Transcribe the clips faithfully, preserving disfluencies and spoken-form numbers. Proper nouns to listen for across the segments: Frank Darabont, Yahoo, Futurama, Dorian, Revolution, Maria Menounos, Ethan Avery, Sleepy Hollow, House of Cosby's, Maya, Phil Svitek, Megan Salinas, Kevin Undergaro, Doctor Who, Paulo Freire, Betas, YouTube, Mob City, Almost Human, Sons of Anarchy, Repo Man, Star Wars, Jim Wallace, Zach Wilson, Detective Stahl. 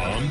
From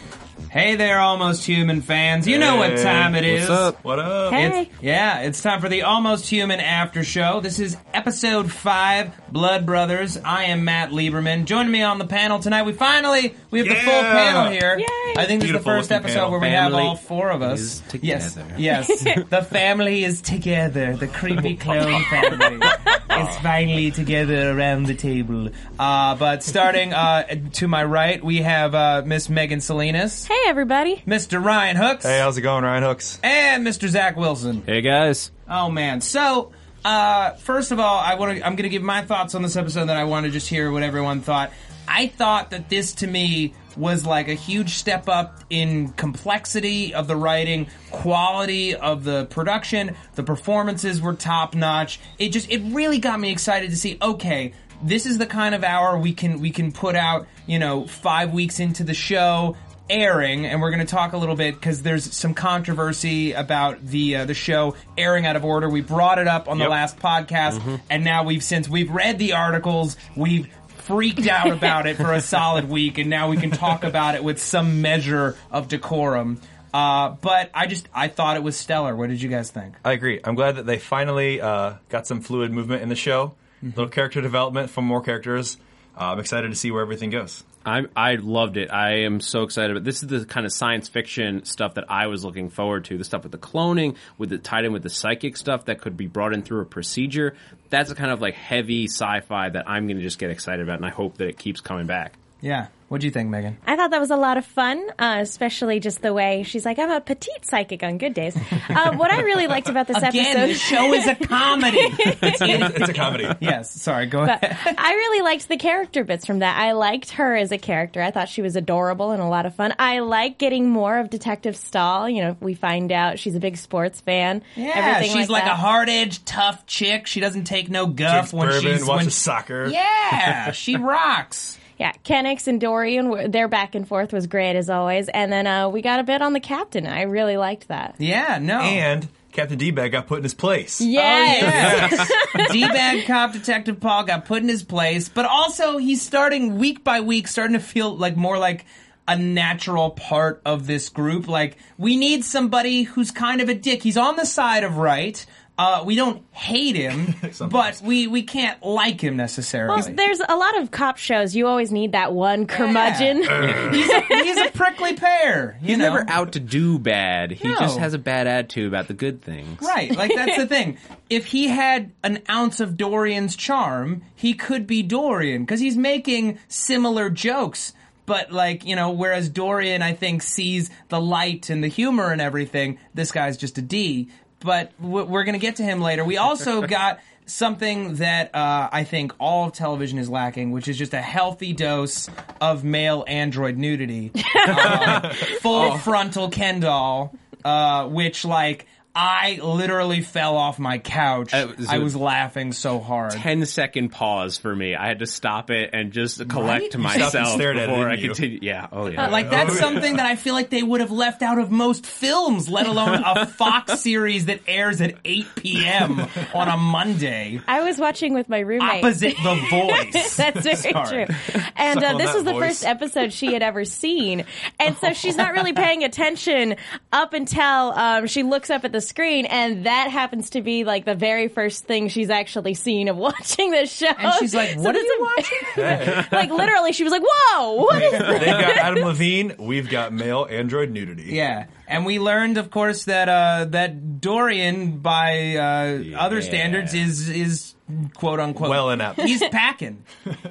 Hey there, Almost Human fans. You know what time it is. What's up? What up? Hey. It's, yeah, it's time for the Almost Human After Show. This is episode five, Blood Brothers. I am Matt Lieberman. Joining me on the panel tonight, we finally, we have yeah. the full panel here. Yay. I think this is the first episode panel. where we family have all four of us. Is together. Yes, yes. The family is together. The creepy clone family is finally together around the table. Uh, but starting uh, to my right, we have uh, Miss Megan Salinas. Hey. Hey, everybody. Mister Ryan Hooks. Hey, how's it going, Ryan Hooks? And Mister Zach Wilson. Hey, guys. Oh, man. So, uh, first of all, I want to, I'm going to give my thoughts on this episode, then I want to just hear what everyone thought. I thought that this, to me, was like a huge step up in complexity of the writing, quality of the production. The performances were top-notch. It just, it really got me excited to see, okay, this is the kind of hour we can, we can put out, you know, five weeks into the show, airing, and we're going to talk a little bit because there's some controversy about the uh, the show airing out of order. We brought it up on yep. the last podcast, mm-hmm. and now we've since we've read the articles, we've freaked out about it for a solid week, and now we can talk about it with some measure of decorum. Uh, but I just I thought it was stellar. What did you guys think? I agree. I'm glad that they finally uh, got some fluid movement in the show, mm-hmm. little character development from more characters. Uh, I'm excited to see where everything goes. I I loved it. I am so excited. But this is the kind of science fiction stuff that I was looking forward to. The stuff with the cloning, with the tied in with the psychic stuff that could be brought in through a procedure. That's the kind of like heavy sci-fi that I'm going to just get excited about, and I hope that it keeps coming back. Yeah. What do you think, Megan? I thought that was a lot of fun, uh, especially just the way she's like, I'm a petite psychic on good days. Uh, what I really liked about this Again, episode... Again, the show is a comedy. it's, it's a comedy. Yes, sorry, go but ahead. I really liked the character bits from that. I liked her as a character. I thought she was adorable and a lot of fun. I like getting more of Detective Stahl. You know, we find out she's a big sports fan. Yeah, everything she's like, like a hard-edged, tough chick. She doesn't take no guff. Drinks when bourbon, she's... watches when, soccer. Yeah, she rocks. Yeah, Kennex and Dorian, their back and forth was great as always. And then uh, we got a bit on the captain. I really liked that. Yeah, no. And Captain D-Bag got put in his place. Yes. Oh, yes. D-Bag cop Detective Paul got put in his place. But also, he's starting week by week, starting to feel like more like a natural part of this group. Like, we need somebody who's kind of a dick. He's on the side of right. Uh, we don't hate him, but we, we can't like him necessarily. Well, there's a lot of cop shows. You always need that one curmudgeon. Yeah. he's, a, he's a prickly pear. He's know? never out to do bad. He no. just has a bad attitude about the good things. Right. Like, that's the thing. If he had an ounce of Dorian's charm, he could be Dorian, because he's making similar jokes. But, like, you know, whereas Dorian, I think, sees the light and the humor and everything, this guy's just a D. But we're going to get to him later. We also got something that uh, I think all of television is lacking, which is just a healthy dose of male android nudity. uh, full oh. frontal Ken doll, uh, which, like... I literally fell off my couch. Uh, I was laughing so hard. Ten second pause for me. I had to stop it and just collect right? myself before it, I continue. Yeah, oh yeah. Uh, like that's oh, something yeah. that I feel like they would have left out of most films, let alone a Fox series that airs at eight p.m. on a Monday. I was watching with my roommate. Opposite The Voice. That's very Sorry. true. And uh, this was the voice. first episode she had ever seen, and so she's not really paying attention up until um, she looks up at the screen, and that happens to be like the very first thing she's actually seen of watching this show. And she's like, "What so are you watching?" Like literally, she was like, "Whoa, what is this?" They've got Adam Levine. We've got male android nudity. Yeah, and we learned, of course, that uh, that Dorian, by uh, yeah. other standards, is is quote unquote, welling up. He's packing.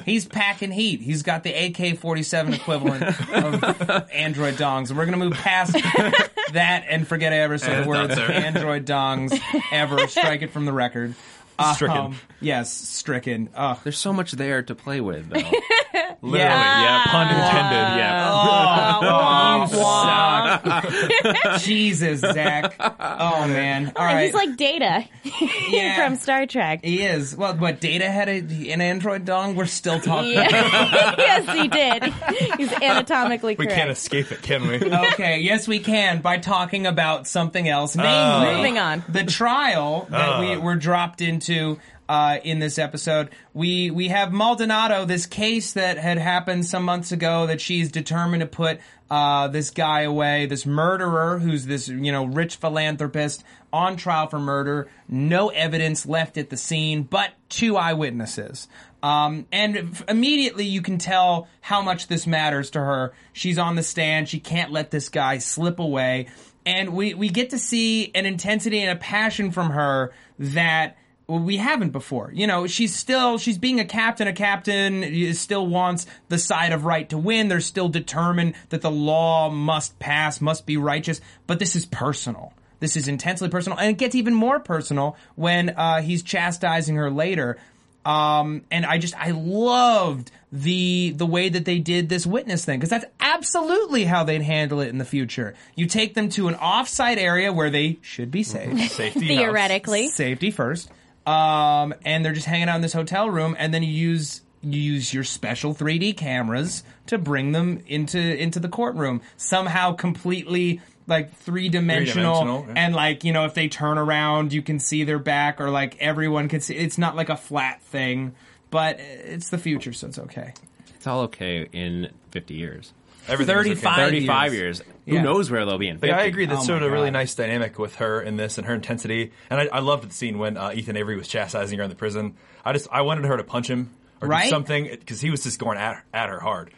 He's packing heat. He's got the A K forty-seven equivalent of android dongs. And we're going to move past that and forget I ever said the words android dongs ever. Strike it from the record. Stricken. Um, yes, stricken. Uh, There's so much there to play with, though. Literally, yeah. yeah. Pun intended, yeah. Oh, oh, Jesus, Zach. Oh, man. All well, right. He's like Data yeah. from Star Trek. He is. Well, what, Data had a, an android dong? We're still talking yeah. about Yes, he did. He's anatomically we correct. We can't escape it, can we? Okay, yes, we can by talking about something else. Namely, oh. moving on. The trial that oh. we were dropped into. Uh, in this episode, we we have Maldonado, this case that had happened some months ago that she's determined to put uh, this guy away, this murderer who's this you know rich philanthropist on trial for murder. No evidence left at the scene, but two eyewitnesses. Um, and f- immediately you can tell how much this matters to her. She's on the stand. She can't let this guy slip away. And we, we get to see an intensity and a passion from her that we haven't before. You know, she's still, she's being a captain. A captain still wants the side of right to win. They're still determined that the law must pass, must be righteous. But this is personal. This is intensely personal. And it gets even more personal when uh, he's chastising her later. Um, and I just, I loved the, the way that they did this witness thing, because that's absolutely how they'd handle it in the future. You take them to an off-site area where they should be safe. Safety Theoretically. House. Safety first. Um, and they're just hanging out in this hotel room, and then you use you use your special three D cameras to bring them into into the courtroom. Somehow, completely like three dimensional, yeah. and like you know, if they turn around, you can see their back, or like everyone can see. It's not like a flat thing, but it's the future, so it's okay. It's all okay in fifty years. thirty-five, okay. thirty-five years. years. Who yeah. knows where they'll be in fifty? But I agree. That's oh sort of a really nice dynamic with her in this and her intensity. And I, I loved the scene when uh, Ethan Avery was chastising her in the prison. I just I wanted her to punch him or right? do something, because he was just going at, at her hard.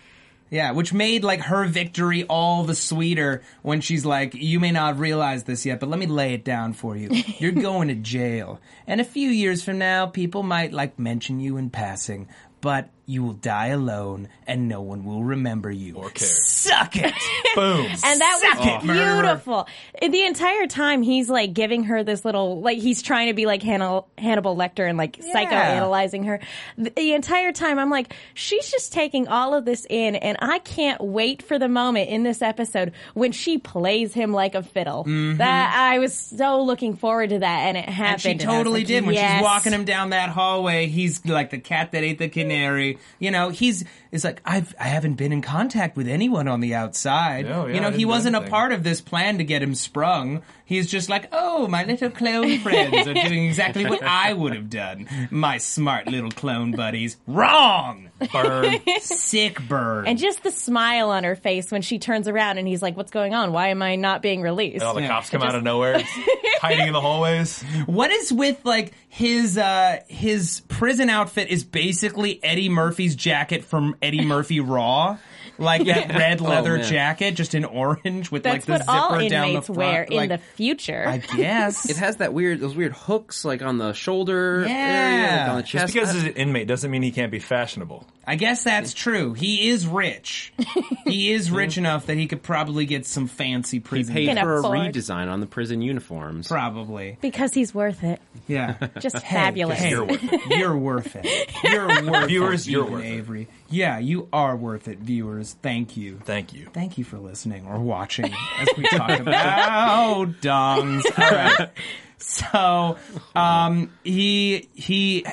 Yeah, which made like her victory all the sweeter when she's like, you may not realize this yet, but let me lay it down for you. You're going to jail. And a few years from now, people might like mention you in passing, but you will die alone, and no one will remember you. Or care. Suck it! Boom! And that Suck was it, beautiful. Murderer. The entire time, he's, like, giving her this little... Like, he's trying to be, like, Hannibal, Hannibal Lecter and, like, yeah. psychoanalyzing her. The, the entire time, I'm like, she's just taking all of this in, and I can't wait for the moment in this episode when she plays him like a fiddle. Mm-hmm. That I was so looking forward to that, and it happened. And she totally and like, did. When yes. she's walking him down that hallway, he's like the cat that ate the canary. You know, he's it's like, I've, I haven't been in contact with anyone on the outside. No, yeah, you know, he wasn't a part of this plan to get him sprung. He's just like, oh, my little clone friends are doing exactly what I would have done. My smart little clone buddies. Wrong! Burn. Sick burn. And just the smile on her face when she turns around and he's like, what's going on? Why am I not being released? And all the yeah. cops come just... out of nowhere, hiding in the hallways. What is with, like, his, uh, his prison outfit is basically Eddie Murphy's jacket from Eddie Murphy Raw. Like yeah. that red leather oh, jacket, just in orange with That's like the zipper down the front. That's what all inmates wear in like, the future. I guess. It has that weird, those weird hooks like on the shoulder yeah. area, like on the chest. Just because he's an inmate doesn't mean he can't be fashionable. I guess that's true. He is rich. He is rich enough that he could probably get some fancy prison. He paid for afford. a redesign on the prison uniforms. Probably. Because he's worth it. Yeah. Just hey, fabulous. Hey, you're worth it. You're worth it. You're worth Viewers, it. You're worth Avery. It. Yeah, you are worth it, viewers. Thank you. Thank you. Thank you for listening or watching as we talk about dongs. All right. So um, he he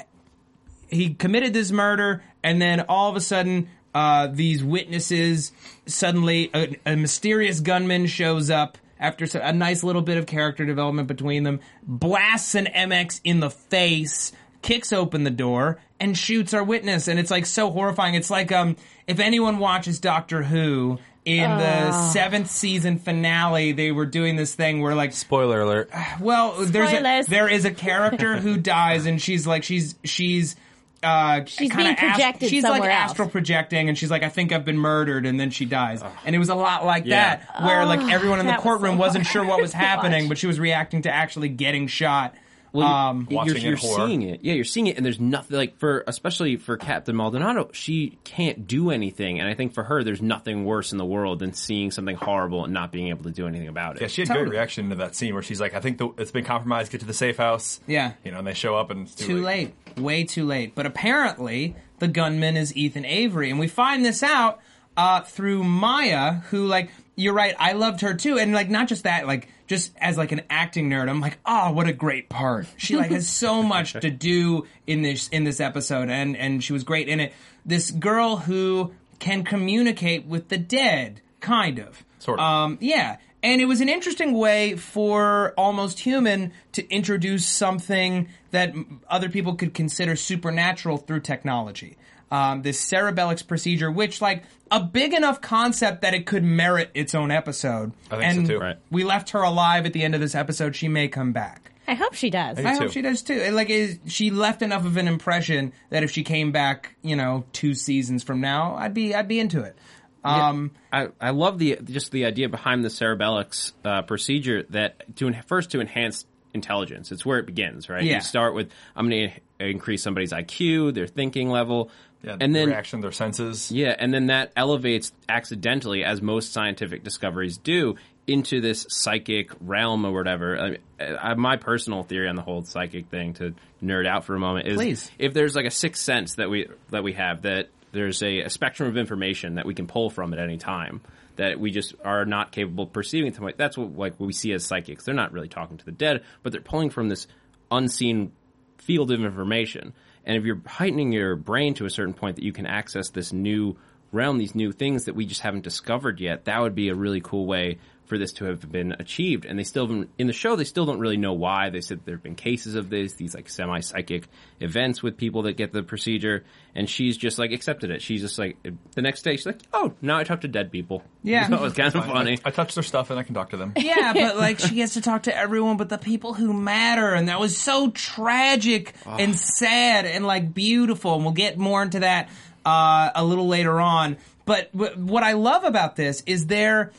he committed this murder, and then all of a sudden, uh, these witnesses, suddenly a, a mysterious gunman shows up after a nice little bit of character development between them, blasts an M X in the face, kicks open the door, and shoots our witness. And it's, like, so horrifying. It's like um, if anyone watches Doctor Who... In the oh. seventh season finale, they were doing this thing where, like, spoiler alert. Well, there's a, there is a character who dies, and she's like, she's she's uh, she's being projected. Ast- she's like else. astral projecting, and she's like, I think I've been murdered, and then she dies. Ugh. And it was a lot like yeah. that, where like everyone in the courtroom was so wasn't sure what was happening, but she was reacting to actually getting shot. Well, um, you're, watching you're, it you're seeing it. Yeah, you're seeing it, and there's nothing, like, for, especially for Captain Maldonado, she can't do anything, and I think for her, there's nothing worse in the world than seeing something horrible and not being able to do anything about it. Yeah, she had a great reaction to that scene where she's like, I think the, it's been compromised, get to the safe house. Yeah. You know, and they show up, and it's too, too late. late. Way too late. But apparently, the gunman is Ethan Avery, and we find this out uh, through Maya, who, like, you're right, I loved her too, and, like, not just that, like, just as, like, an acting nerd, I'm like, oh, what a great part. She, like, has so much to do in this in this episode, and, and she was great in it. This girl who can communicate with the dead, kind of. Sort of. Um, yeah. And it was an interesting way for Almost Human to introduce something that other people could consider supernatural through technology. Um, this Cerebellex procedure, which, like, a big enough concept that it could merit its own episode. I think and so, too. Right. We left her alive at the end of this episode. She may come back. I hope she does. I, I hope she does, too. It, like, it, she left enough of an impression that if she came back, you know, two seasons from now, I'd be I'd be into it. Um, yeah. I, I love the just the idea behind the Cerebellex uh, procedure that, to first, to enhance intelligence. It's where it begins, right? Yeah. You start with, I'm going to increase somebody's I Q, their thinking level. Yeah, and then reaction, their senses. Yeah, and then that elevates accidentally, as most scientific discoveries do, into this psychic realm or whatever. I, I, my personal theory on the whole psychic thing, to nerd out for a moment, is Please. if there's like a sixth sense that we that we have, that there's a, a spectrum of information that we can pull from at any time, that we just are not capable of perceiving. That's what like what we see as psychics. They're not really talking to the dead, but they're pulling from this unseen field of information. And if you're heightening your brain to a certain point that you can access this new realm, these new things that we just haven't discovered yet, that would be a really cool way for this to have been achieved. And they still haven't, in the show, they still don't really know why. They said there have been cases of this, these like semi-psychic events with people that get the procedure. And she's just like accepted it. She's just like, the next day, she's like, oh, now I talk to dead people. Yeah. That was kind of funny. I, I touch their stuff and I can talk to them. Yeah, but like she gets to talk to everyone but the people who matter. And that was so tragic oh. and sad and like beautiful. And we'll get more into that Uh, a little later on, but w- what I love about this is they're,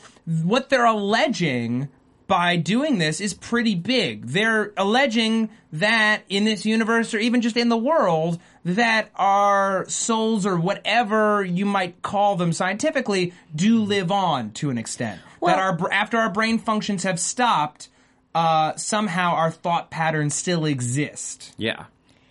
what they're alleging by doing this is pretty big. They're alleging that in this universe, or even just in the world, that our souls, or whatever you might call them scientifically, do live on to an extent. Well, that our after our brain functions have stopped, uh, somehow our thought patterns still exist. Yeah.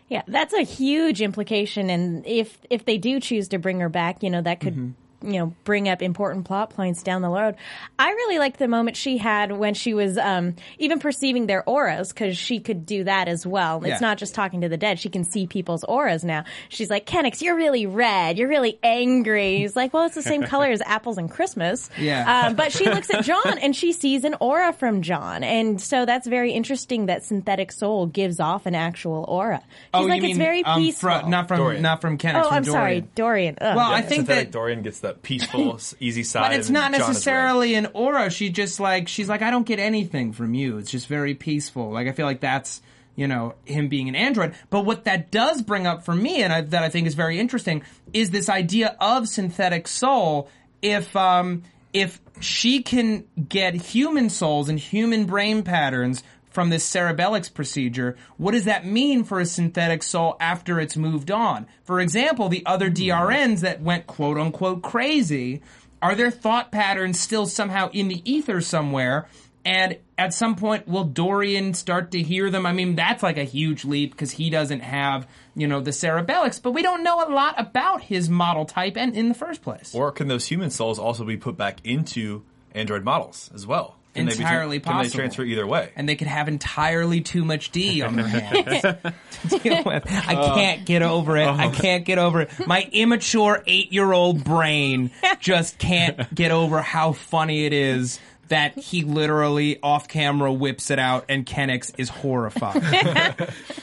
Yeah, that's a huge implication, and if if they do choose to bring her back, you know, that could, mm-hmm. you know, bring up important plot points down the road. I really liked the moment she had when she was um, even perceiving their auras, because she could do that as well. Yeah. It's not just talking to the dead. She can see people's auras now. She's like, Kennex, you're really red. You're really angry. He's like, well, it's the same color as apples and Christmas. Yeah. Um, but she looks at John, and she sees an aura from John. And so that's very interesting that synthetic soul gives off an actual aura. She's oh, like, you it's mean, very um, peaceful. From, not, from, not from Kennex, oh, from I'm Dorian. sorry, Dorian. Ugh. Well, yeah, I think that Dorian gets that peaceful, easy side. But it's not necessarily an aura. She just like, she's like, I don't get anything from you. It's just very peaceful. Like, I feel like that's, you know, him being an android. But what that does bring up for me, and I, that I think is very interesting, is this idea of synthetic soul. If, um, if she can get human souls and human brain patterns from this Cerebellex procedure, what does that mean for a synthetic soul after it's moved on? For example, the other D R Ns that went quote-unquote crazy, are their thought patterns still somehow in the ether somewhere? And at some point, will Dorian start to hear them? I mean, that's like a huge leap because he doesn't have, you know, the Cerebellex, but we don't know a lot about his model type and in the first place. Or can those human souls also be put back into android models as well? Can entirely they tra- possible. Can they transfer either way? And they could have entirely too much D on their hands to deal with. I can't get over it. I can't get over it. My immature eight-year-old brain just can't get over how funny it is that he literally off-camera whips it out, and Kennex is horrified.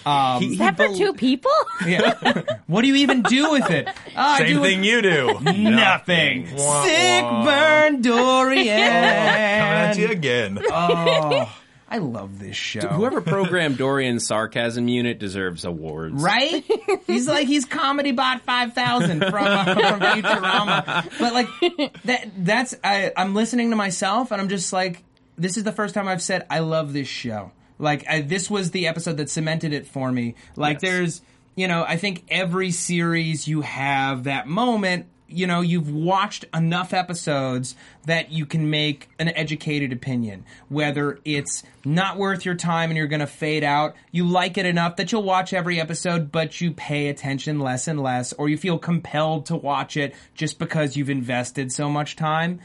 Um, he, is that for bel- two people? Yeah. What do you even do with it? Uh, Same do thing with- you do. Nothing. Wah, Sick wah. burn, Dorian. Oh, coming at you again. Oh, I love this show. Dude, whoever programmed Dorian's sarcasm unit deserves awards. Right? He's like, he's Comedy Bot five thousand from, uh, from Futurama. But like, that that's, I, I'm listening to myself and I'm just like, this is the first time I've said, I love this show. Like, I, this was the episode that cemented it for me. Like, yes. there's, you know, I think every series you have that moment, you know, you've watched enough episodes that you can make an educated opinion. Whether it's not worth your time and you're going to fade out, you like it enough that you'll watch every episode, but you pay attention less and less, or you feel compelled to watch it just because you've invested so much time,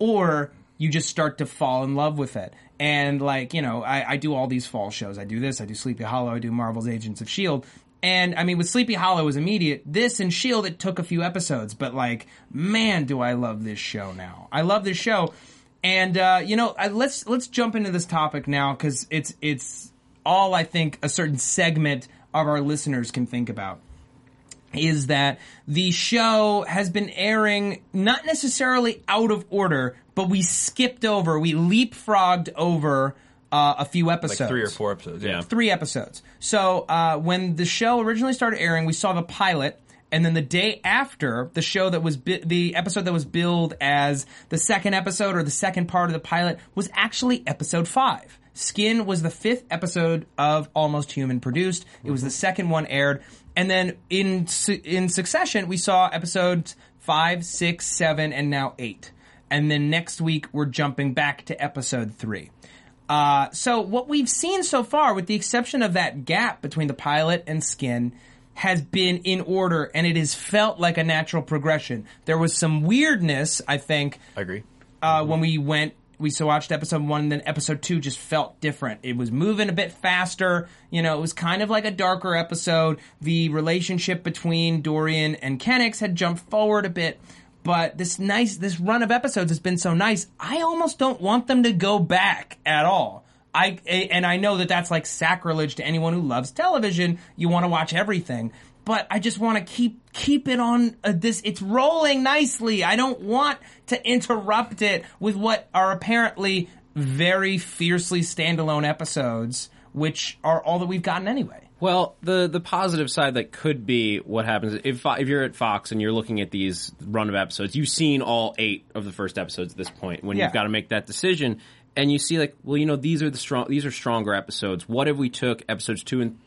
or you just start to fall in love with it. And, like, you know, I, I do all these fall shows. I do this, I do Sleepy Hollow, I do Marvel's Agents of S H I E L D, and, I mean, with Sleepy Hollow, it was immediate. This and S H I E L D, it took a few episodes. But, like, man, do I love this show now. I love this show. And, uh, you know, I, let's let's jump into this topic now, because it's, it's all, I think, a certain segment of our listeners can think about. Is that the show has been airing not necessarily out of order, but we skipped over, we leapfrogged over... Uh, a few episodes. Like three or four episodes, yeah. Three episodes. So uh, when the show originally started airing, we saw the pilot, and then the day after, the show that was bi- the episode that was billed as the second episode or the second part of the pilot was actually episode five. Skin was the fifth episode of Almost Human produced. It was mm-hmm. the second one aired. And then in su- in succession, we saw episodes five, six, seven, and now eight. And then next week, we're jumping back to episode three. Uh, so what we've seen so far, with the exception of that gap between the pilot and Skin, has been in order, and it has felt like a natural progression. There was some weirdness, I think. I agree. Uh, mm-hmm. When we went, we watched episode one, and then episode two just felt different. It was moving a bit faster. You know, it was kind of like a darker episode. The relationship between Dorian and Kennex had jumped forward a bit. But this nice, this run of episodes has been so nice, I almost don't want them to go back at all. I And I know that that's like sacrilege to anyone who loves television. You want to watch everything. But I just want to keep keep it on uh, this. It's rolling nicely. I don't want to interrupt it with what are apparently very fiercely standalone episodes, which are all that we've gotten anyway. Well, the, the positive side that could be what happens, if if you're at Fox and you're looking at these run of episodes, you've seen all eight of the first episodes at this point when yeah. you've got to make that decision, and you see, like, well, you know, these are the strong, these are stronger episodes. What if we took episodes two and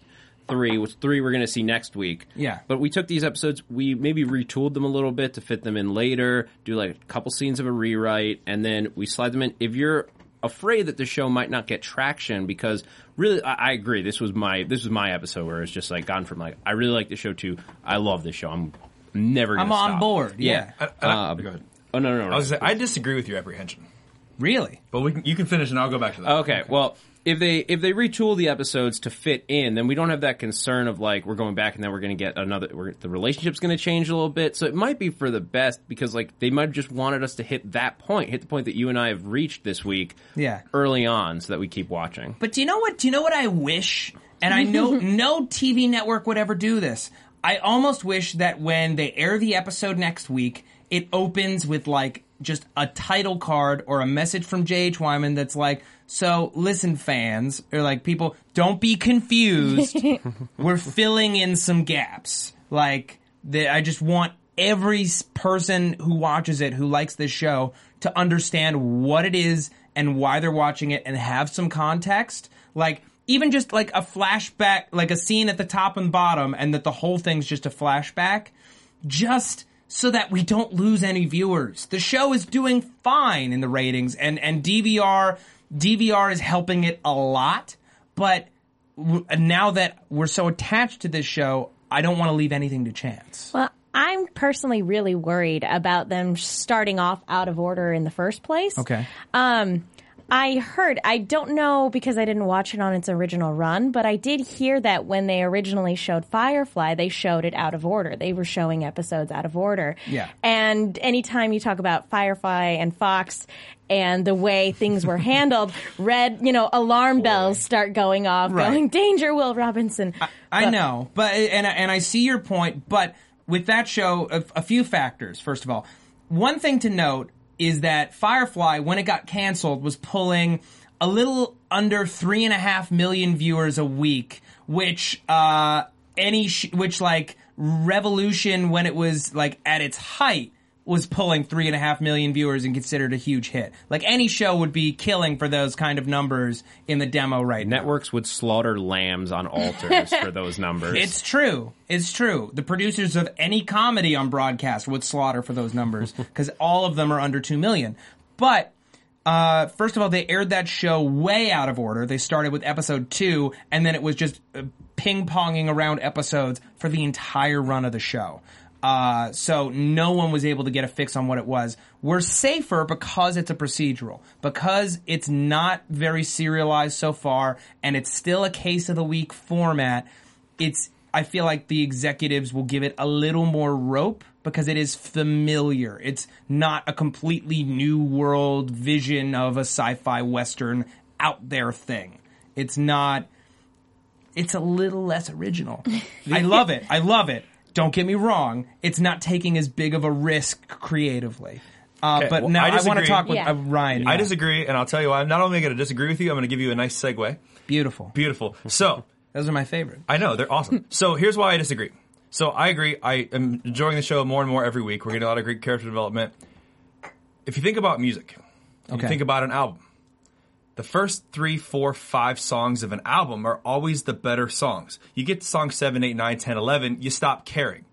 three, which three we're going to see next week? Yeah. But we took these episodes, we maybe retooled them a little bit to fit them in later, do like a couple scenes of a rewrite, and then we slide them in. If you're afraid that the show might not get traction, because really, I, I agree. This was my this was my episode where it's just like gone from like I really like the show to I love this show. I'm never gonna I'm stop. on board. Yeah. yeah. I, I, um, go ahead. Oh no no no. I, right. was gonna say, I disagree with your apprehension. Really? But we can, you can finish and I'll go back to that. Okay. okay. Well, if they if they retool the episodes to fit in, then we don't have that concern of like we're going back and then we're going to get another. We're, the relationship's going to change a little bit, so it might be for the best, because like they might have just wanted us to hit that point, hit the point that you and I have reached this week, yeah. early on, so that we keep watching. But do you know what? Do you know what I wish? And I know no T V network would ever do this. I almost wish that when they air the episode next week, it opens with like just a title card or a message from J H. Wyman that's like, so listen, fans, or like people, don't be confused. We're filling in some gaps. Like, the, I just want every person who watches it, who likes this show, to understand what it is and why they're watching it and have some context. Like, even just like a flashback, like a scene at the top and bottom, and that the whole thing's just a flashback. Just... so that we don't lose any viewers. The show is doing fine in the ratings, and, and D V R D V R is helping it a lot, but w- now that we're so attached to this show, I don't want to leave anything to chance. Well, I'm personally really worried about them starting off out of order in the first place. Okay. Um, I heard, I don't know because I didn't watch it on its original run, but I did hear that when they originally showed Firefly, they showed it out of order. They were showing episodes out of order. Yeah. And anytime you talk about Firefly and Fox and the way things were handled, red, you know, alarm Boy. bells start going off, right. going, danger, Will Robinson. I, I but, know, but and, and I see your point, but with that show, a, a few factors, first of all. One thing to note is that Firefly, when it got canceled, was pulling a little under three and a half million viewers a week, which uh, any sh- which like Revolution, when it was like at its height, was pulling three and a half million viewers and considered a huge hit. Like, any show would be killing for those kind of numbers in the demo right now. Networks would slaughter lambs on altars for those numbers. It's true. It's true. The producers of any comedy on broadcast would slaughter for those numbers, because all of them are under two million. But... Uh, first of all, they aired that show way out of order. They started with episode two, and then it was just uh, ping-ponging around episodes for the entire run of the show. Uh, so no one was able to get a fix on what it was. We're safer because it's a procedural, because it's not very serialized so far, and it's still a case of the week format. It's, I feel like the executives will give it a little more rope, because it is familiar. It's not a completely new world vision of a sci-fi western out there thing. It's not... It's a little less original. I love it. I love it. Don't get me wrong. It's not taking as big of a risk creatively. Uh, okay, but well, now I, I want to talk with yeah. uh, Ryan. Yeah. I disagree, and I'll tell you why. I'm not only going to disagree with you, I'm going to give you a nice segue. Beautiful. Beautiful. So... Those are my favorite. I know. They're awesome. So here's why I disagree. So I agree. I am enjoying the show more and more every week. We're getting a lot of great character development. If you think about music, okay. If you think about an album, the first three, four, five songs of an album are always the better songs. You get to song seven, eight, nine, ten, eleven, you stop caring.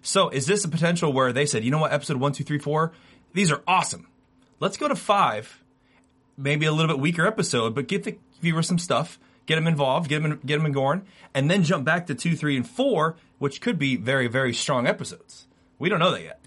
So is this a potential where they said, you know what, episode one, two, three, four, these are awesome. Let's go to five, maybe a little bit weaker episode, but get the viewer some stuff. Get them involved, get them, get them going, and then jump back to two, three, and four, which could be very, very strong episodes. We don't know that yet.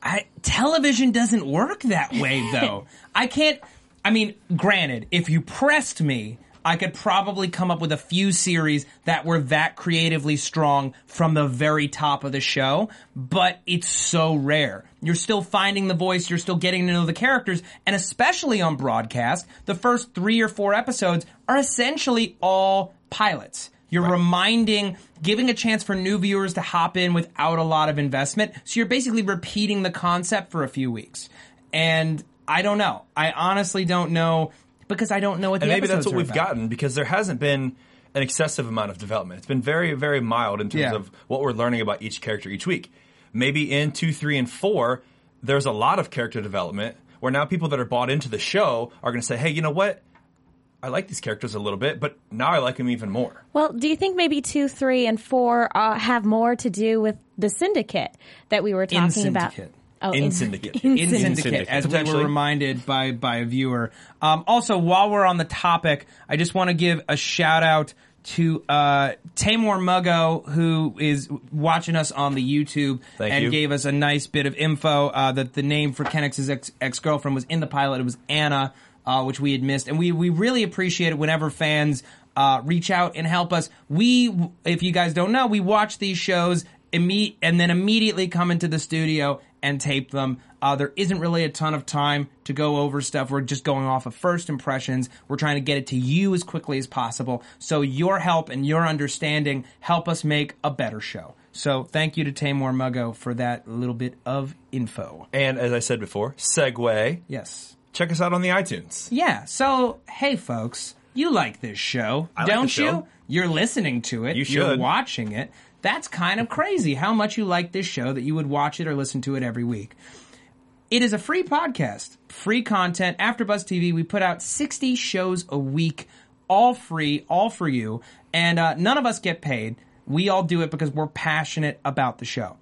I, television doesn't work that way, though. I can't... I mean, granted, if you pressed me, I could probably come up with a few series that were that creatively strong from the very top of the show, but it's so rare. You're still finding the voice, you're still getting to know the characters, and especially on broadcast, the first three or four episodes are essentially all pilots. You're right. reminding, giving a chance for new viewers to hop in without a lot of investment, so you're basically repeating the concept for a few weeks. And I don't know. I honestly don't know, because I don't know what the episodes are about. And maybe that's what we've about. gotten, because there hasn't been an excessive amount of development. It's been very, very mild in terms yeah. of what we're learning about each character each week. Maybe in two, three, and four, there's a lot of character development where now people that are bought into the show are going to say, hey, you know what? I like these characters a little bit, but now I like them even more. Well, do you think maybe two, three, and four uh, have more to do with the syndicate that we were talking InSyndicate. about? Oh, InSyndicate. InSyndicate, InSyndicate, as we were reminded by, by a viewer. Um, also, while we're on the topic, I just want to give a shout-out to uh, Taymor Muggo, who is watching us on the YouTube Thank and you. gave us a nice bit of info uh, that the name for Kennex's ex- ex-girlfriend was in the pilot. It was Anna, uh, which we had missed. And we, we really appreciate it whenever fans uh, reach out and help us. We, if you guys don't know, we watch these shows imme- and then immediately come into the studio and tape them. Uh, there isn't really a ton of time to go over stuff. We're just going off of first impressions. We're trying to get it to you as quickly as possible. So your help and your understanding help us make a better show. So thank you to Taymor Muggo for that little bit of info. And as I said before, segue. Yes. Check us out on the iTunes. Yeah. So, hey, folks, you like this show, I don't like the show. you? You're listening to it. You should. You're watching it. That's kind of crazy how much you like this show that you would watch it or listen to it every week. It is a free podcast, free content. Afterbuzz T V, we put out sixty shows a week, all free, all for you. And uh, none of us get paid. We all do it because we're passionate about the show.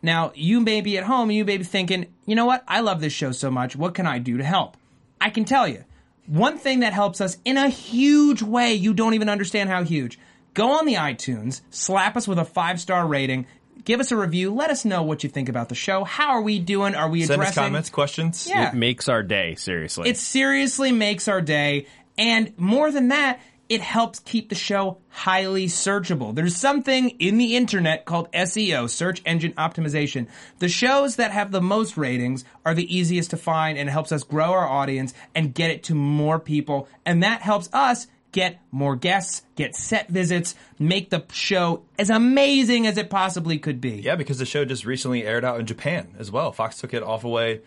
Now, you may be at home and you may be thinking, you know what? I love this show so much. What can I do to help? I can tell you. One thing that helps us in a huge way, you don't even understand how huge. Go on the iTunes, slap us with a five-star rating, give us a review, let us know what you think about the show. How are we doing? Are we addressing... Send us comments, questions. Yeah. It makes our day, seriously. It seriously makes our day, and more than that, it helps keep the show highly searchable. There's something in the internet called S E O, search engine optimization. The shows that have the most ratings are the easiest to find, and it helps us grow our audience and get it to more people, and that helps us get more guests, get set visits, make the show as amazing as it possibly could be. Yeah, because the show just recently aired out in Japan as well. Fox took it off away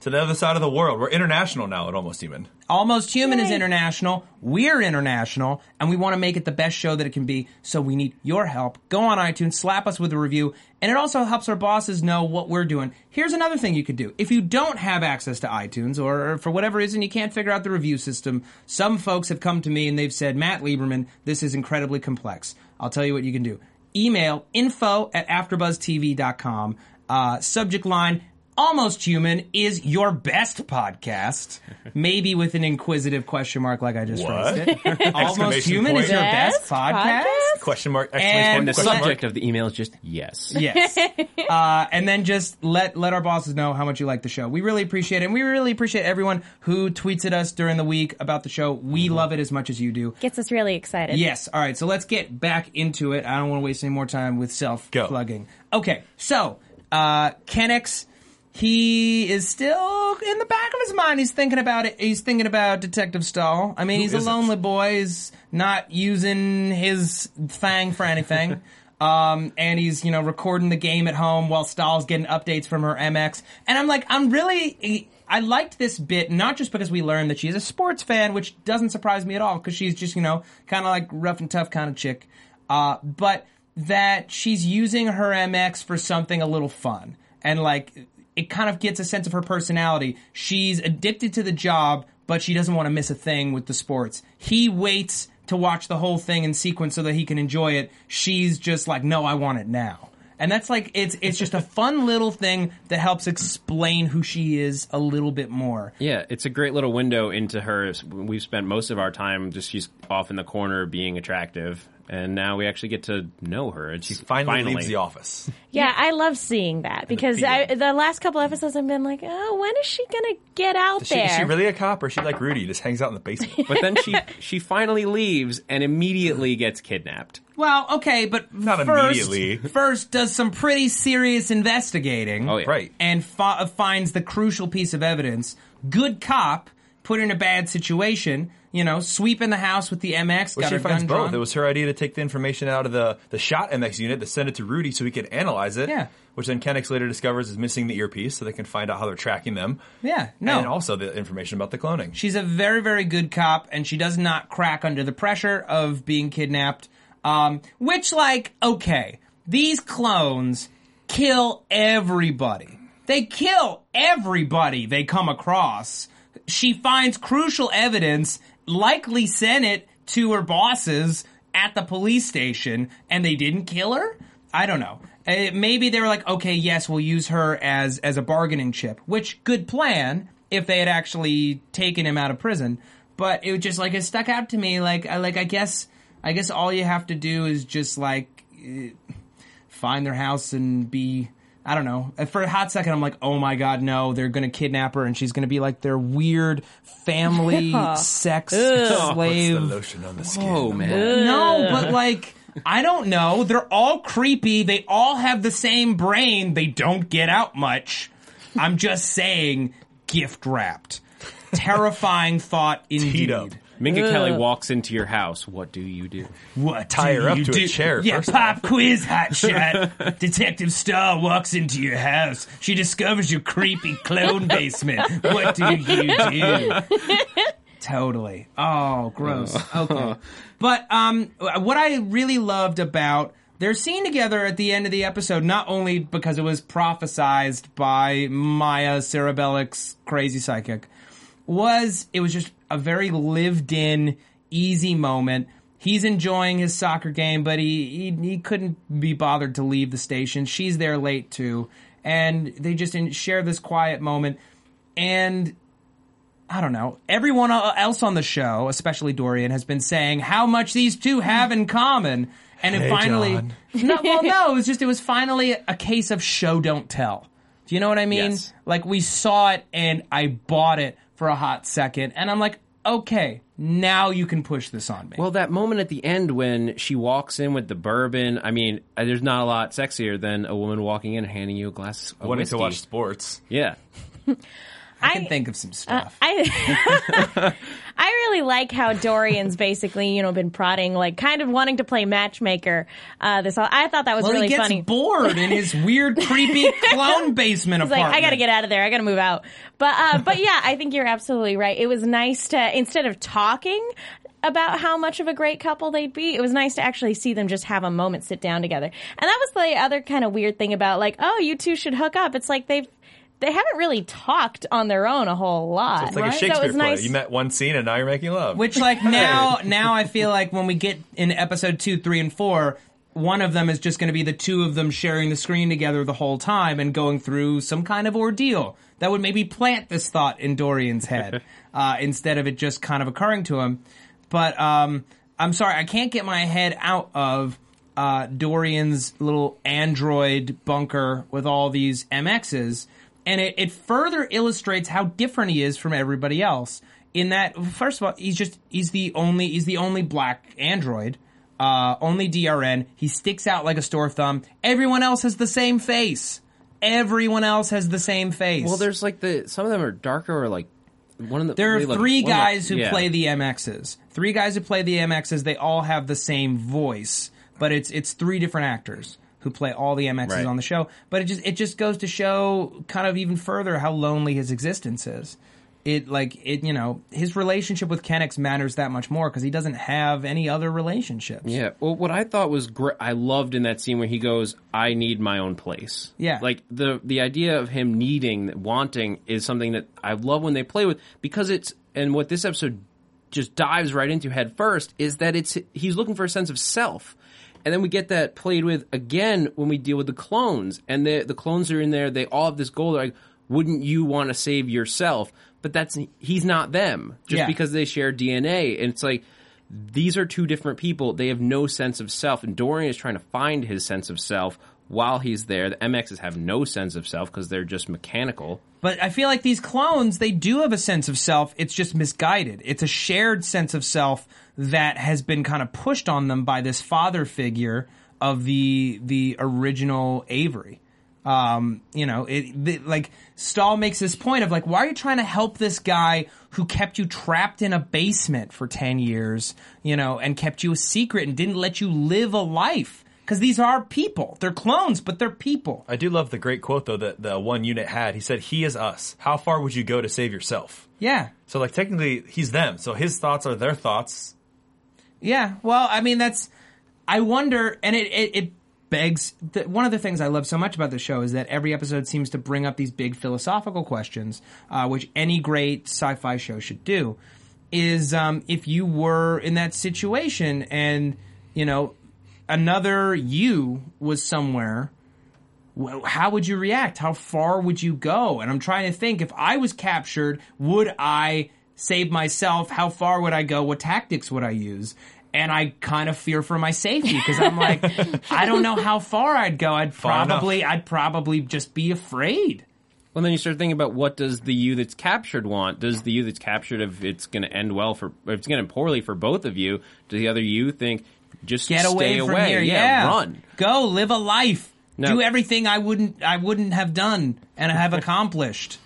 to the other side of the world. We're international now at Almost Human. Almost Human Yay. Is international. We're international. And we want to make it the best show that it can be. So we need your help. Go on iTunes, slap us with a review. And it also helps our bosses know what we're doing. Here's another thing you could do. If you don't have access to iTunes, or, or for whatever reason you can't figure out the review system, some folks have come to me and they've said, Matt Lieberman, this is incredibly complex. I'll tell you what you can do. Email info at afterbuzz t v dot com. Uh, subject line, Almost Human is your best podcast. Maybe with an inquisitive question mark like I just phrased it. Almost Human point. Is your best, best podcast? podcast? Question mark. And the subject of the email is just yes. Yes. uh, and then just let let our bosses know how much you like the show. We really appreciate it. And we really appreciate everyone who tweets at us during the week about the show. We mm-hmm. love it as much as you do. Gets us really excited. Yes. All right. So let's get back into it. I don't want to waste any more time with self-plugging. Go. Okay. So, uh, Kennex... He is still in the back of his mind. He's thinking about it. He's thinking about Detective Stahl. I mean, Who he's isn't? a lonely boy. He's not using his fang for anything. um, and he's, you know, recording the game at home while Stahl's getting updates from her M X. And I'm like, I'm really... I liked this bit, not just because we learned that she's a sports fan, which doesn't surprise me at all, because she's just, you know, kind of like rough and tough kind of chick. Uh, but that she's using her M X for something a little fun. And, like... it kind of gets a sense of her personality. She's addicted to the job, but she doesn't want to miss a thing with the sports. He waits to watch the whole thing in sequence so that he can enjoy it. She's just like, no, I want it now. And that's like, it's it's just a fun little thing that helps explain who she is a little bit more. Yeah, it's a great little window into her. We've spent most of our time just, she's off in the corner being attractive. And now we actually get to know her. And she finally, finally leaves the office. Yeah, I love seeing that because the, I, the last couple episodes I've been like, oh, when is she going to get out is there? She, is she really a cop or is she like Rudy, just hangs out in the basement? But then she she finally leaves and immediately gets kidnapped. Well, okay, but Not first, immediately. first does some pretty serious investigating. Oh, yeah. Right. And fa- finds the crucial piece of evidence. Good cop, put in a bad situation. You know, sweep in the house with the M X. Well, got she her finds gun both. Drawn. It was her idea to take the information out of the, the shot M X unit to send it to Rudy so he could analyze it. Yeah. Which then Kennex later discovers is missing the earpiece, so they can find out how they're tracking them. Yeah. No. And also the information about the cloning. She's a very, very good cop, and she does not crack under the pressure of being kidnapped. Um, which, like, okay, these clones kill everybody. They kill everybody they come across. She finds crucial evidence. Likely sent it to her bosses at the police station, and they didn't kill her? I don't know. It, maybe they were like, okay, yes, we'll use her as, as a bargaining chip, which, good plan, if they had actually taken him out of prison. But it was just, like, it stuck out to me, like, I, like, I guess, I guess all you have to do is just, like, find their house and be... I don't know. For a hot second, I'm like, oh, my God, no. They're going to kidnap her, and she's going to be like their weird family sex Ugh. slave. What's the lotion on the skin? Oh, man. No, but, like, I don't know. They're all creepy. They all have the same brain. They don't get out much. I'm just saying, gift-wrapped. Terrifying thought indeed. Teed up. Minka Ugh. Kelly walks into your house. What do you do? What Tie do her up you to do? a chair. Yeah, first pop quiz, hotshot. Detective Stahl walks into your house. She discovers your creepy clone basement. What do you do? Totally. Oh, gross. Okay. But um, what I really loved about their scene together at the end of the episode, not only because it was prophesized by Maya, Cerebellex, crazy psychic, was it was just a very lived-in, easy moment. He's enjoying his soccer game, but he, he he couldn't be bothered to leave the station. She's there late, too. And they just share this quiet moment. And, I don't know, everyone else on the show, especially Dorian, has been saying how much these two have in common. And hey, it finally... John. No, well, no, it was just, it was finally a case of show don't tell. Do you know what I mean? Yes. Like, we saw it, and I bought it for a hot second, and I'm like, okay, now you can push this on me. Well, that moment at the end when she walks in with the bourbon, I mean, there's not a lot sexier than a woman walking in and handing you a glass of wanting whiskey. Wanting to watch sports. Yeah. I, I can think of some stuff. Uh, I, I really really like how Dorian's basically, you know, been prodding, like kind of wanting to play matchmaker. Uh, this all, I thought that was well, really funny. He gets funny. bored in his weird, creepy clown basement He's apartment. Like, I got to get out of there. I got to move out. But uh, but yeah, I think you're absolutely right. It was nice to, instead of talking about how much of a great couple they'd be, it was nice to actually see them just have a moment, sit down together. And that was the other kind of weird thing about, like, oh, you two should hook up. It's like they've They haven't really talked on their own a whole lot. So it's like right? a Shakespeare so it was play. Nice. You met one scene and now you're making love. Which, like, now now I feel like when we get in episode two, three, and four, one of them is just going to be the two of them sharing the screen together the whole time and going through some kind of ordeal that would maybe plant this thought in Dorian's head uh, instead of it just kind of occurring to him. But um, I'm sorry, I can't get my head out of uh, Dorian's little android bunker with all these M Xs. And it, it further illustrates how different he is from everybody else. In that, first of all, he's just he's the only he's the only black android, uh, only D R N. He sticks out like a sore thumb. Everyone else has the same face. Everyone else has the same face. Well, there's like the some of them are darker or like one of the. There are three like, guys the, who yeah. play the M Xs. Three guys who play the M Xs. They all have the same voice, but it's it's three different actors who play all the M Xs right. on the show. But it just it just goes to show kind of even further how lonely his existence is. It like it you know his relationship with Kennex matters that much more because he doesn't have any other relationships. Yeah. Well, what I thought was great, I loved in that scene where he goes, "I need my own place." Yeah. Like the the idea of him needing, wanting, is something that I love when they play with, because it's and what this episode just dives right into head first is that it's he's looking for a sense of self. And then we get that played with again when we deal with the clones. And the the clones are in there. They all have this goal. They're like, wouldn't you want to save yourself? But that's he's not them just yeah. because they share D N A. And it's like, these are two different people. They have no sense of self. And Dorian is trying to find his sense of self while he's there. The M Xs have no sense of self because they're just mechanical. But I feel like these clones, they do have a sense of self. It's just misguided. It's a shared sense of self that has been kind of pushed on them by this father figure of the the original Avery. Um, you know, it, the, like, Stahl makes this point of, like, why are you trying to help this guy who kept you trapped in a basement for ten years, you know, and kept you a secret and didn't let you live a life? Because these are people. They're clones, but they're people. I do love the great quote, though, that the one unit had. He said, "He is us. How far would you go to save yourself?" Yeah. So, like, technically, he's them. So his thoughts are their thoughts. Yeah. Well, I mean, that's... I wonder... And it, it, it begs... The, one of the things I love so much about the show is that every episode seems to bring up these big philosophical questions, uh, which any great sci-fi show should do, is um, if you were in that situation and, you know... another you was somewhere, how would you react? How far would you go? And I'm trying to think, if I was captured, would I save myself? How far would I go? What tactics would I use? And I kind of fear for my safety because I'm like, I don't know how far I'd go. I'd probably, I'd probably just be afraid. Well, then you start thinking about, what does the you that's captured want? Does the you that's captured, if it's going to end well for, if it's going to end poorly for both of you, does the other you think, just get away from away. here. Yeah, yeah, run. Go live a life. No. Do everything I wouldn't I wouldn't have done and have accomplished.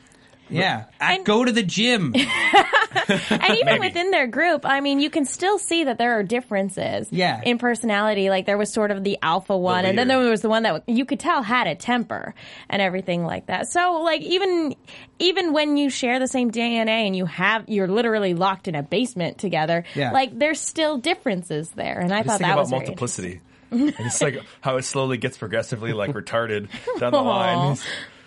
Yeah, I go to the gym. And even within their group, I mean, you can still see that there are differences yeah. in personality. Like, there was sort of the alpha one, the and then there was the one that you could tell had a temper and everything like that. So, like, even even when you share the same D N A and you have you're literally locked in a basement together, yeah. like, there's still differences there. And I, I thought that was very interesting. Multiplicity. And it's like how it slowly gets progressively like retarded down the Aww. line.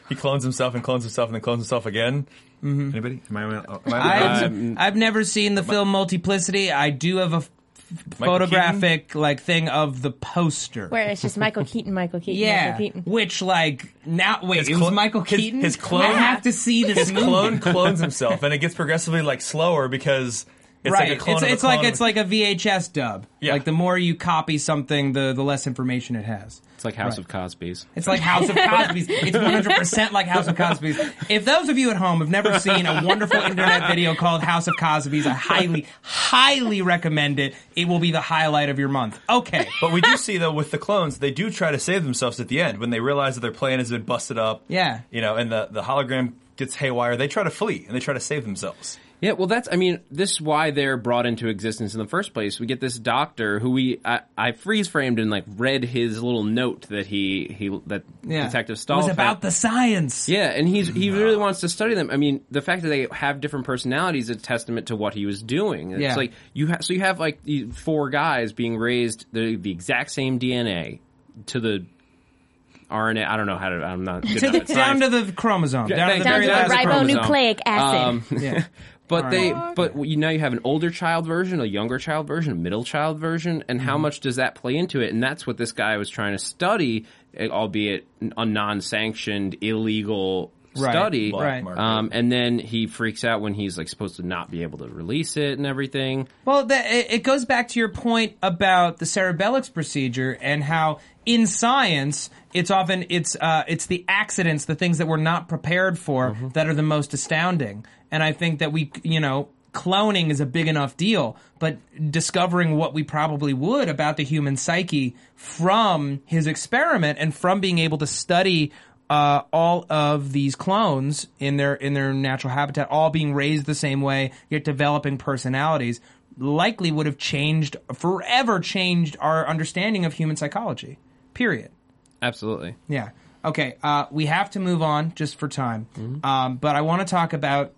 He clones himself and clones himself and then clones himself again. Mm-hmm. Anybody? Am I, am I, am I, I've never seen the my, film Multiplicity. I do have a f- photographic Keaton? like thing of the poster where it's just Michael Keaton, Michael Keaton, yeah. Michael Keaton. Which like now wait, his it clo- was Michael his, Keaton. His clone. I have to see this. His movie. clone clones himself, and it gets progressively like slower because. It's right. Like a clone it's it's a clone like it's like a V H S dub. Yeah. Like the more you copy something, the, the less information it has. It's like House right. of Cosby's. It's like House of Cosby's. It's one hundred percent like House of Cosby's. If those of you at home have never seen a wonderful internet video called House of Cosby's, I highly, highly recommend it. It will be the highlight of your month. Okay. But we do see, though, with the clones, they do try to save themselves at the end when they realize that their plan has been busted up. Yeah. You know, and the, the hologram gets haywire. They try to flee and they try to save themselves. Yeah, well, that's, I mean, this is why they're brought into existence in the first place. We get this doctor who we, I, I freeze-framed and, like, read his little note that he, he that yeah. Detective Stahl was about found. The science! Yeah, and he's he no. really wants to study them. I mean, the fact that they have different personalities is a testament to what he was doing. It's yeah. like, you ha- so you have, like, these four guys being raised, the, the exact same D N A to the R N A, I don't know how to, I'm not good at it. Down to the chromosome. Down, down to the, very down to the ribonucleic acid. Um, yeah. But right. they, but you now you have an older child version, a younger child version, a middle child version, and how mm. much does that play into it? And that's what this guy was trying to study, albeit a non-sanctioned, illegal right. study. Right. Um, and then he freaks out when he's like supposed to not be able to release it and everything. Well, that, it goes back to your point about the Cerebellex procedure and how in science, it's often it's uh, it's the accidents, the things that we're not prepared for, mm-hmm. that are the most astounding. And I think that we, you know, cloning is a big enough deal, but discovering what we probably would about the human psyche from his experiment and from being able to study uh, all of these clones in their in their natural habitat, all being raised the same way, yet developing personalities, likely would have changed forever, changed our understanding of human psychology. Period. Absolutely. Yeah. Okay. Uh, we have to move on just for time, mm-hmm. um, but I want to talk about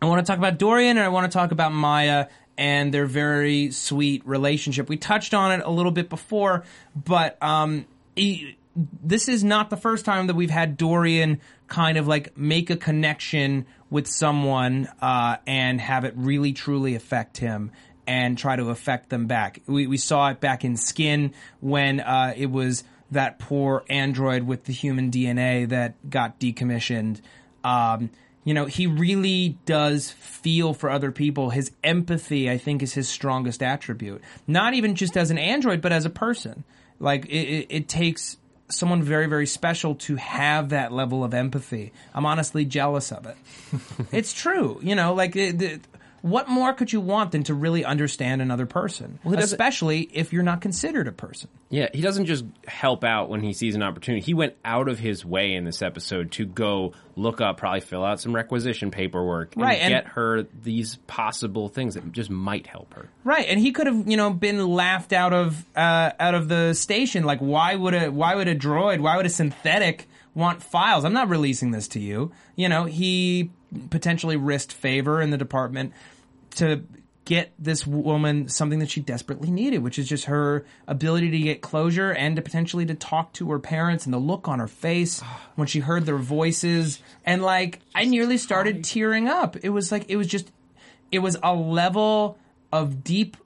I want to talk about Dorian, and I want to talk about Maya and their very sweet relationship. We touched on it a little bit before, but um, he, this is not the first time that we've had Dorian kind of like make a connection with someone uh, and have it really truly affect him and try to affect them back. We, we saw it back in Skin when uh, it was that poor android with the human D N A that got decommissioned. Um, you know, he really does feel for other people. His empathy, I think, is his strongest attribute. Not even just as an android, but as a person. Like, it, it takes someone very, very special to have that level of empathy. I'm honestly jealous of it. It's true. You know, like, it, it, what more could you want than to really understand another person, well, especially if you're not considered a person? Yeah, he doesn't just help out when he sees an opportunity. He went out of his way in this episode to go look up, probably fill out some requisition paperwork, and right, and get her these possible things that just might help her. Right, and he could have, you know, been laughed out of uh, out of the station. Like, why would a why would a droid, why would a synthetic want files? I'm not releasing this to you. You know, he potentially risked favor in the department to get this woman something that she desperately needed, which is just her ability to get closure and to potentially to talk to her parents, and the look on her face when she heard their voices. And, like, I nearly started tearing up. It was like, it was just, it was a level of deep,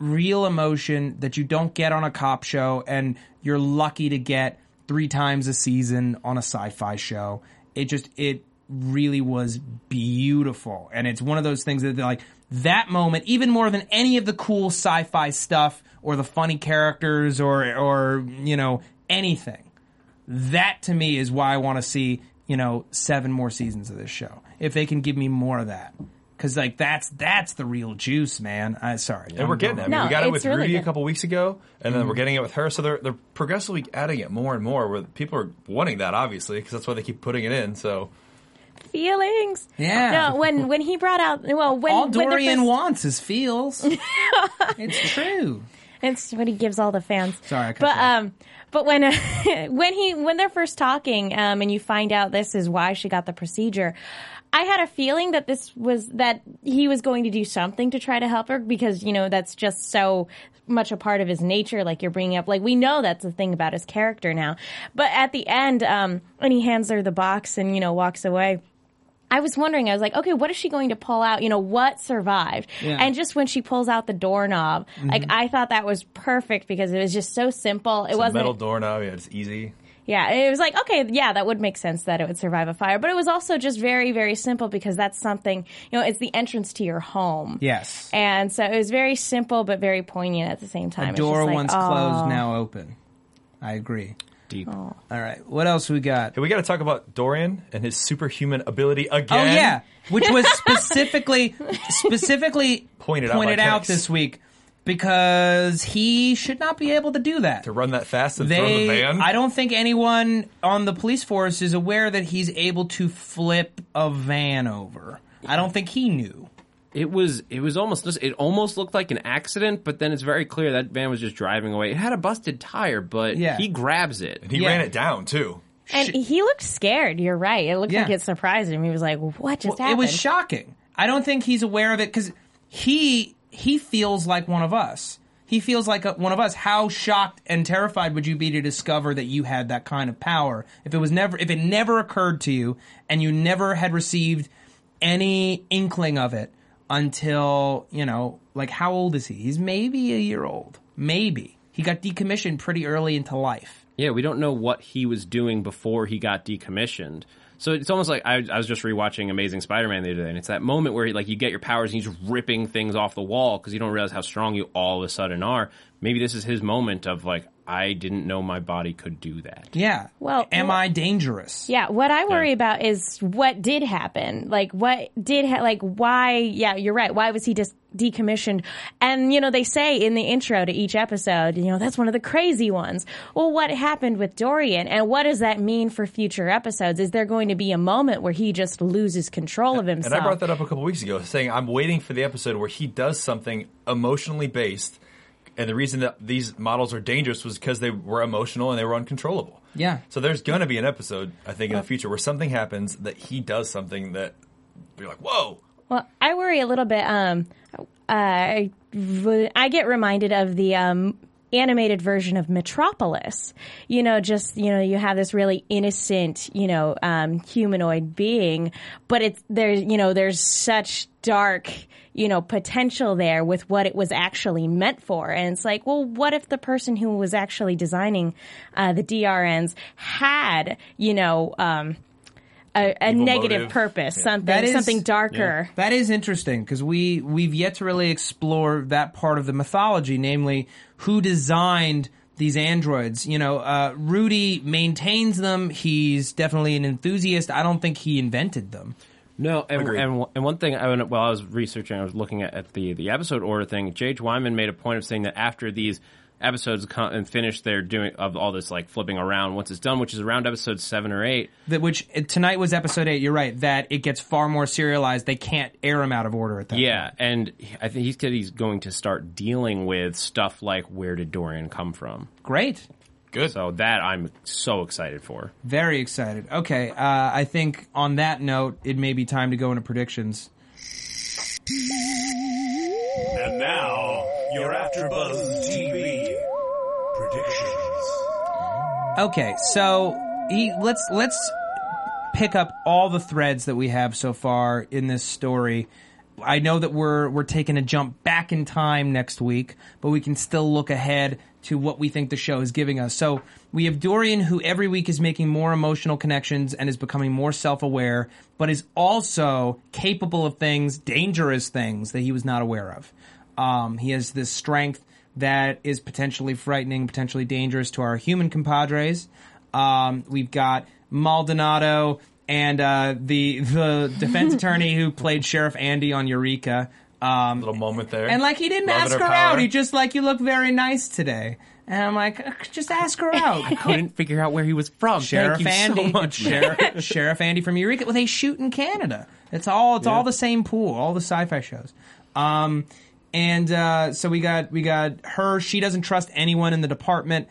real emotion that you don't get on a cop show, and you're lucky to get three times a season on a sci-fi show. It just, it really was beautiful. And it's one of those things that they're like, that moment, even more than any of the cool sci-fi stuff or the funny characters or, or you know, anything, that to me is why I want to see, you know, seven more seasons of this show. If they can give me more of that. Because, like, that's that's the real juice, man. I, sorry. And I'm we're getting it. I mean, no, we got it with really Rudy good. a couple weeks ago, and then mm. we're getting it with her. So they're, they're progressively adding it more and more. Where people are wanting that, obviously, because that's why they keep putting it in, so... Feelings. Yeah. No, when when he brought out... well, when all Dorian when first... wants is feels. It's true. It's what he gives all the fans. Sorry, I cut but, um But when uh, when he when they're first talking um, and you find out this is why she got the procedure... I had a feeling that this was that he was going to do something to try to help her because, you know, that's just so much a part of his nature. Like you're bringing up, like we know that's the thing about his character now. But at the end, um, when he hands her the box and, you know, walks away, I was wondering, I was like, okay, what is she going to pull out? You know, what survived? Yeah. And just when she pulls out the doorknob, mm-hmm. like I thought that was perfect because it was just so simple. It's it wasn't a metal doorknob. Yeah, it's easy. Yeah, it was like, okay, yeah, that would make sense that it would survive a fire. But it was also just very, very simple because that's something, you know, it's the entrance to your home. Yes. And so it was very simple but very poignant at the same time. A door once like, oh. closed, now open. I agree. Deep. Oh. All right, what else we got? Hey, we got to talk about Dorian and his superhuman ability again. Oh, yeah, which was specifically specifically pointed, pointed out, out this week. Because he should not be able to do that. To run that fast and they, throw the van? I don't think anyone on the police force is aware that he's able to flip a van over. I don't think he knew. It was it was almost it almost looked like an accident, but then it's very clear that van was just driving away. It had a busted tire, but yeah. he grabs it. And he yeah. ran it down, too. And Shit. he looked scared. You're right. It looked yeah. like it surprised him. He was like, what just well, happened? It was shocking. I don't think he's aware of it because he, he feels like one of us. He feels like a, one of us. How shocked and terrified would you be to discover that you had that kind of power if it was never, if it never occurred to you and you never had received any inkling of it until, you know, like how old is he? He's maybe a year old. Maybe. He got decommissioned pretty early into life. Yeah, we don't know what he was doing before he got decommissioned. So it's almost like I, I was just rewatching Amazing Spider-Man the other day, and it's that moment where he, like you get your powers and he's ripping things off the wall because you don't realize how strong you all of a sudden are. Maybe this is his moment of like, I didn't know my body could do that. Yeah. Well, am well, I dangerous? Yeah. What I worry yeah. about is what did happen. Like, what did, ha- like, why? Yeah, you're right. Why was he just dis- decommissioned? And, you know, they say in the intro to each episode, you know, that's one of the crazy ones. Well, what happened with Dorian? And what does that mean for future episodes? Is there going to be a moment where he just loses control of himself? And I brought that up a couple weeks ago, saying I'm waiting for the episode where he does something emotionally based. And the reason that these models are dangerous was because they were emotional and they were uncontrollable. Yeah. So there's going to be an episode, I think, in the future where something happens that he does something that you're like, whoa. Well, I worry a little bit. Um, I, I get reminded of the um, animated version of Metropolis. You know, just, you know, you have this really innocent, you know, um, humanoid being. But it's there's, you know, there's such dark... you know, potential there with what it was actually meant for. And it's like, well, what if the person who was actually designing uh, the D R Ns had, you know, um, a, a negative motive. purpose, yeah. something that is, something darker. Yeah. That is interesting because we, we've yet to really explore that part of the mythology, namely who designed these androids. You know, uh, Rudy maintains them. He's definitely an enthusiast. I don't think he invented them. No, and, and and one thing, I while I was researching, I was looking at, at the, the episode order thing, J H. Wyman made a point of saying that after these episodes come and finish, they're doing of all this like flipping around once it's done, which is around episode seven or eight. That Which, tonight was episode eight, you're right, that it gets far more serialized. They can't air them out of order at that yeah, point. Yeah, and I think he said he's going to start dealing with stuff like where did Dorian come from. Great. Good. So that I'm so excited for. Very excited. Okay, uh, I think on that note, it may be time to go into predictions. And now, your AfterBuzz T V predictions. Okay, so he, let's let's pick up all the threads that we have so far in this story. I know that we're we're taking a jump back in time next week, but we can still look ahead to what we think the show is giving us. So we have Dorian, who every week is making more emotional connections and is becoming more self-aware, but is also capable of things, dangerous things, that he was not aware of. Um, he has this strength that is potentially frightening, potentially dangerous to our human compadres. Um, we've got Maldonado and uh, the the defense attorney who played Sheriff Andy on Eureka. Um, little moment there. And, like, he didn't Love ask her power. out. He just, like, you look very nice today. And I'm like, just ask her out. I couldn't figure out where he was from. Sheriff Thank you Andy. So much, Sheriff, Sheriff Andy from Eureka. Well, they shoot in Canada. It's all it's yeah. all the same pool, all the sci-fi shows. Um, and uh, so we got we got her. She doesn't trust anyone in the department.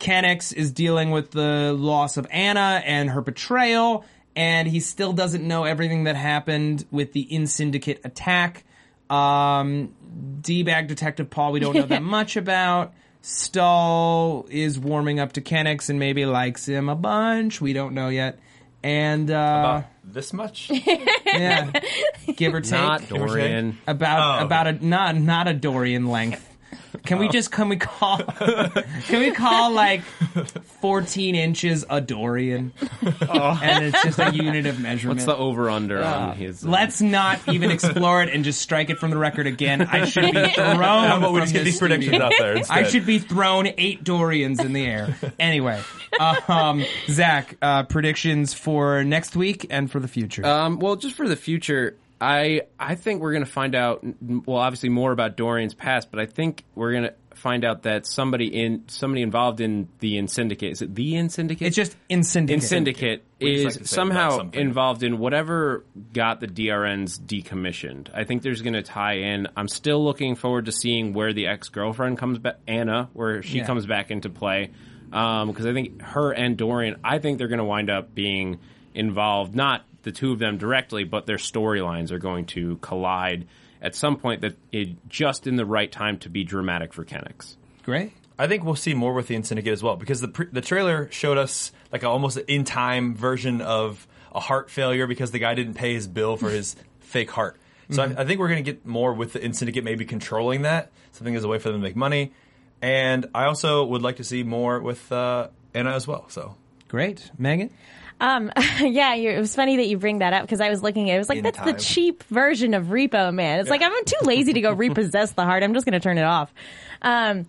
Kennex is dealing with the loss of Anna and her betrayal. And he still doesn't know everything that happened with the InSyndicate attack. Um, D-bag Detective Paul, we don't know that much about. Stahl is warming up to Kennex and maybe likes him a bunch. We don't know yet. And, uh... About this much? Yeah. Give or take. Not Dorian. About, oh. about a, not, not a Dorian length. Can oh. we just, can we call, can we call, like, fourteen inches a Dorian? Oh. And it's just a unit of measurement. What's the over-under uh, on his... Uh... Let's not even explore it and just strike it from the record again. I should be thrown How about we just get these predictions out there instead? I should be thrown eight Dorians in the air. Anyway, uh, um, Zach, uh, predictions for next week and for the future? Um, well, just for the future... I I think we're going to find out, well, obviously more about Dorian's past, but I think we're going to find out that somebody in somebody involved in the InSyndicate, is it the InSyndicate? It's just InSyndicate. InSyndicate is like somehow involved in whatever got the D R Ns decommissioned. I think there's going to tie in. I'm still looking forward to seeing where the ex-girlfriend comes back, Anna, where she yeah. comes back into play. Um, because I think her and Dorian, I think they're going to wind up being involved, not the two of them directly, but their storylines are going to collide at some point that it just in the right time to be dramatic for Kennex. Great. I think we'll see more with the InSyndicate as well, because the pre- the trailer showed us like a, almost an in-time version of a heart failure because the guy didn't pay his bill for his fake heart. So mm-hmm. I, I think we're going to get more with the InSyndicate maybe controlling that, something as a way for them to make money. And I also would like to see more with uh, Anna as well. So great. Megan? Um, yeah, you're, it was funny that you bring that up because I was looking at it. I was like, in that's time. The cheap version of Repo Man. It's yeah. like, I'm too lazy to go repossess the heart. I'm just going to turn it off. Um,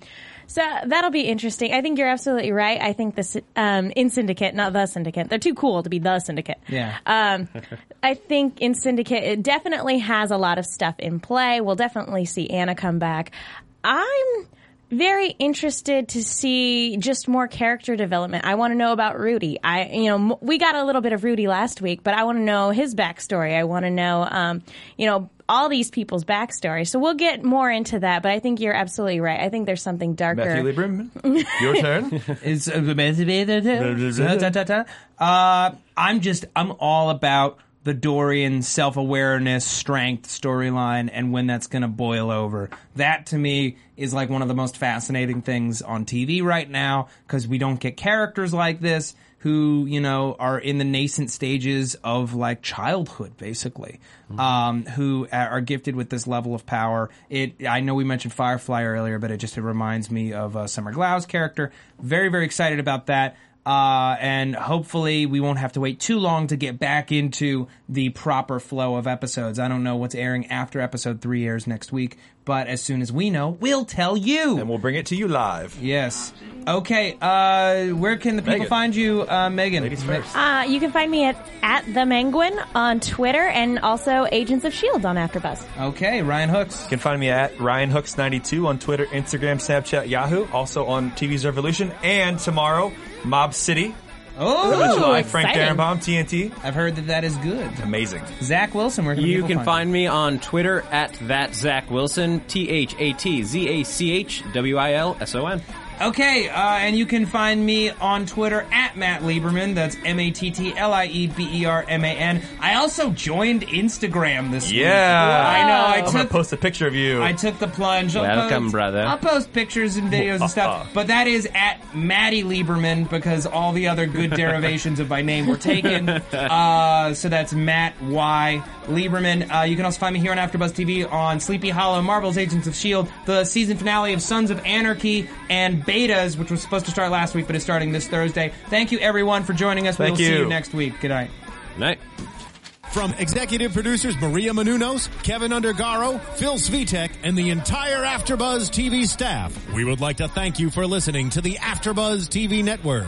so that'll be interesting. I think you're absolutely right. I think the um, InSyndicate, not the Syndicate. They're too cool to be the Syndicate. Yeah. Um, I think InSyndicate, it definitely has a lot of stuff in play. We'll definitely see Anna come back. I'm very interested to see just more character development. I want to know about Rudy. I, you know, we got a little bit of Rudy last week, but I want to know his backstory. I want to know, um, you know, all these people's backstory. So we'll get more into that. But I think you're absolutely right. I think there's something darker. Matthew Lieberman, your turn. It's uh, I'm just, I'm all about the Dorian self-awareness, strength storyline, and when that's going to boil over. That, to me, is like one of the most fascinating things on T V right now, because we don't get characters like this who, you know, are in the nascent stages of, like, childhood, basically, mm-hmm. um, who are gifted with this level of power. It. I know we mentioned Firefly earlier, but it just it reminds me of uh, Summer Glau's character. Very, very excited about that. Uh, and hopefully we won't have to wait too long to get back into the proper flow of episodes. I don't know what's airing after episode three airs next week, but as soon as we know, we'll tell you. And we'll bring it to you live. Yes. Okay, uh, where can the people Megan. find you, uh, Megan? Ladies first. Uh, you can find me at, at TheManguin on Twitter and also Agents of S H I E L D on AfterBuzz. Okay, Ryan Hooks. You can find me at Ryan Hooks ninety-two on Twitter, Instagram, Snapchat, Yahoo, also on T V's Revolution, and tomorrow, Mob City. Oh, July, Frank Darabont, T N T. I've heard that that is good. Amazing. Zach Wilson, where can you can find, find me on Twitter at that Zach Wilson, T H A T Z A C H W I L S O N. Okay, uh, and you can find me on Twitter at Matt Lieberman. That's M A T T L I E B E R M A N. I also joined Instagram this yeah. week. Yeah. I know. I took, I'm going to post a picture of you. I took the plunge. Welcome, post, brother. I'll post pictures and videos and stuff. But that is at Matty Lieberman because all the other good derivations of my name were taken. Uh, so that's Matt Y. Lieberman. Uh, you can also find me here on AfterBuzz T V on Sleepy Hollow, Marvel's Agents of S H I E L D, the season finale of Sons of Anarchy, and Betas, which was supposed to start last week but is starting this Thursday. Thank you, everyone, for joining us. Thank we'll you. see you next week. Good night. Good night. From executive producers Maria Menounos, Kevin Undergaro, Phil Svitek, and the entire AfterBuzz T V staff, we would like to thank you for listening to the AfterBuzz T V network.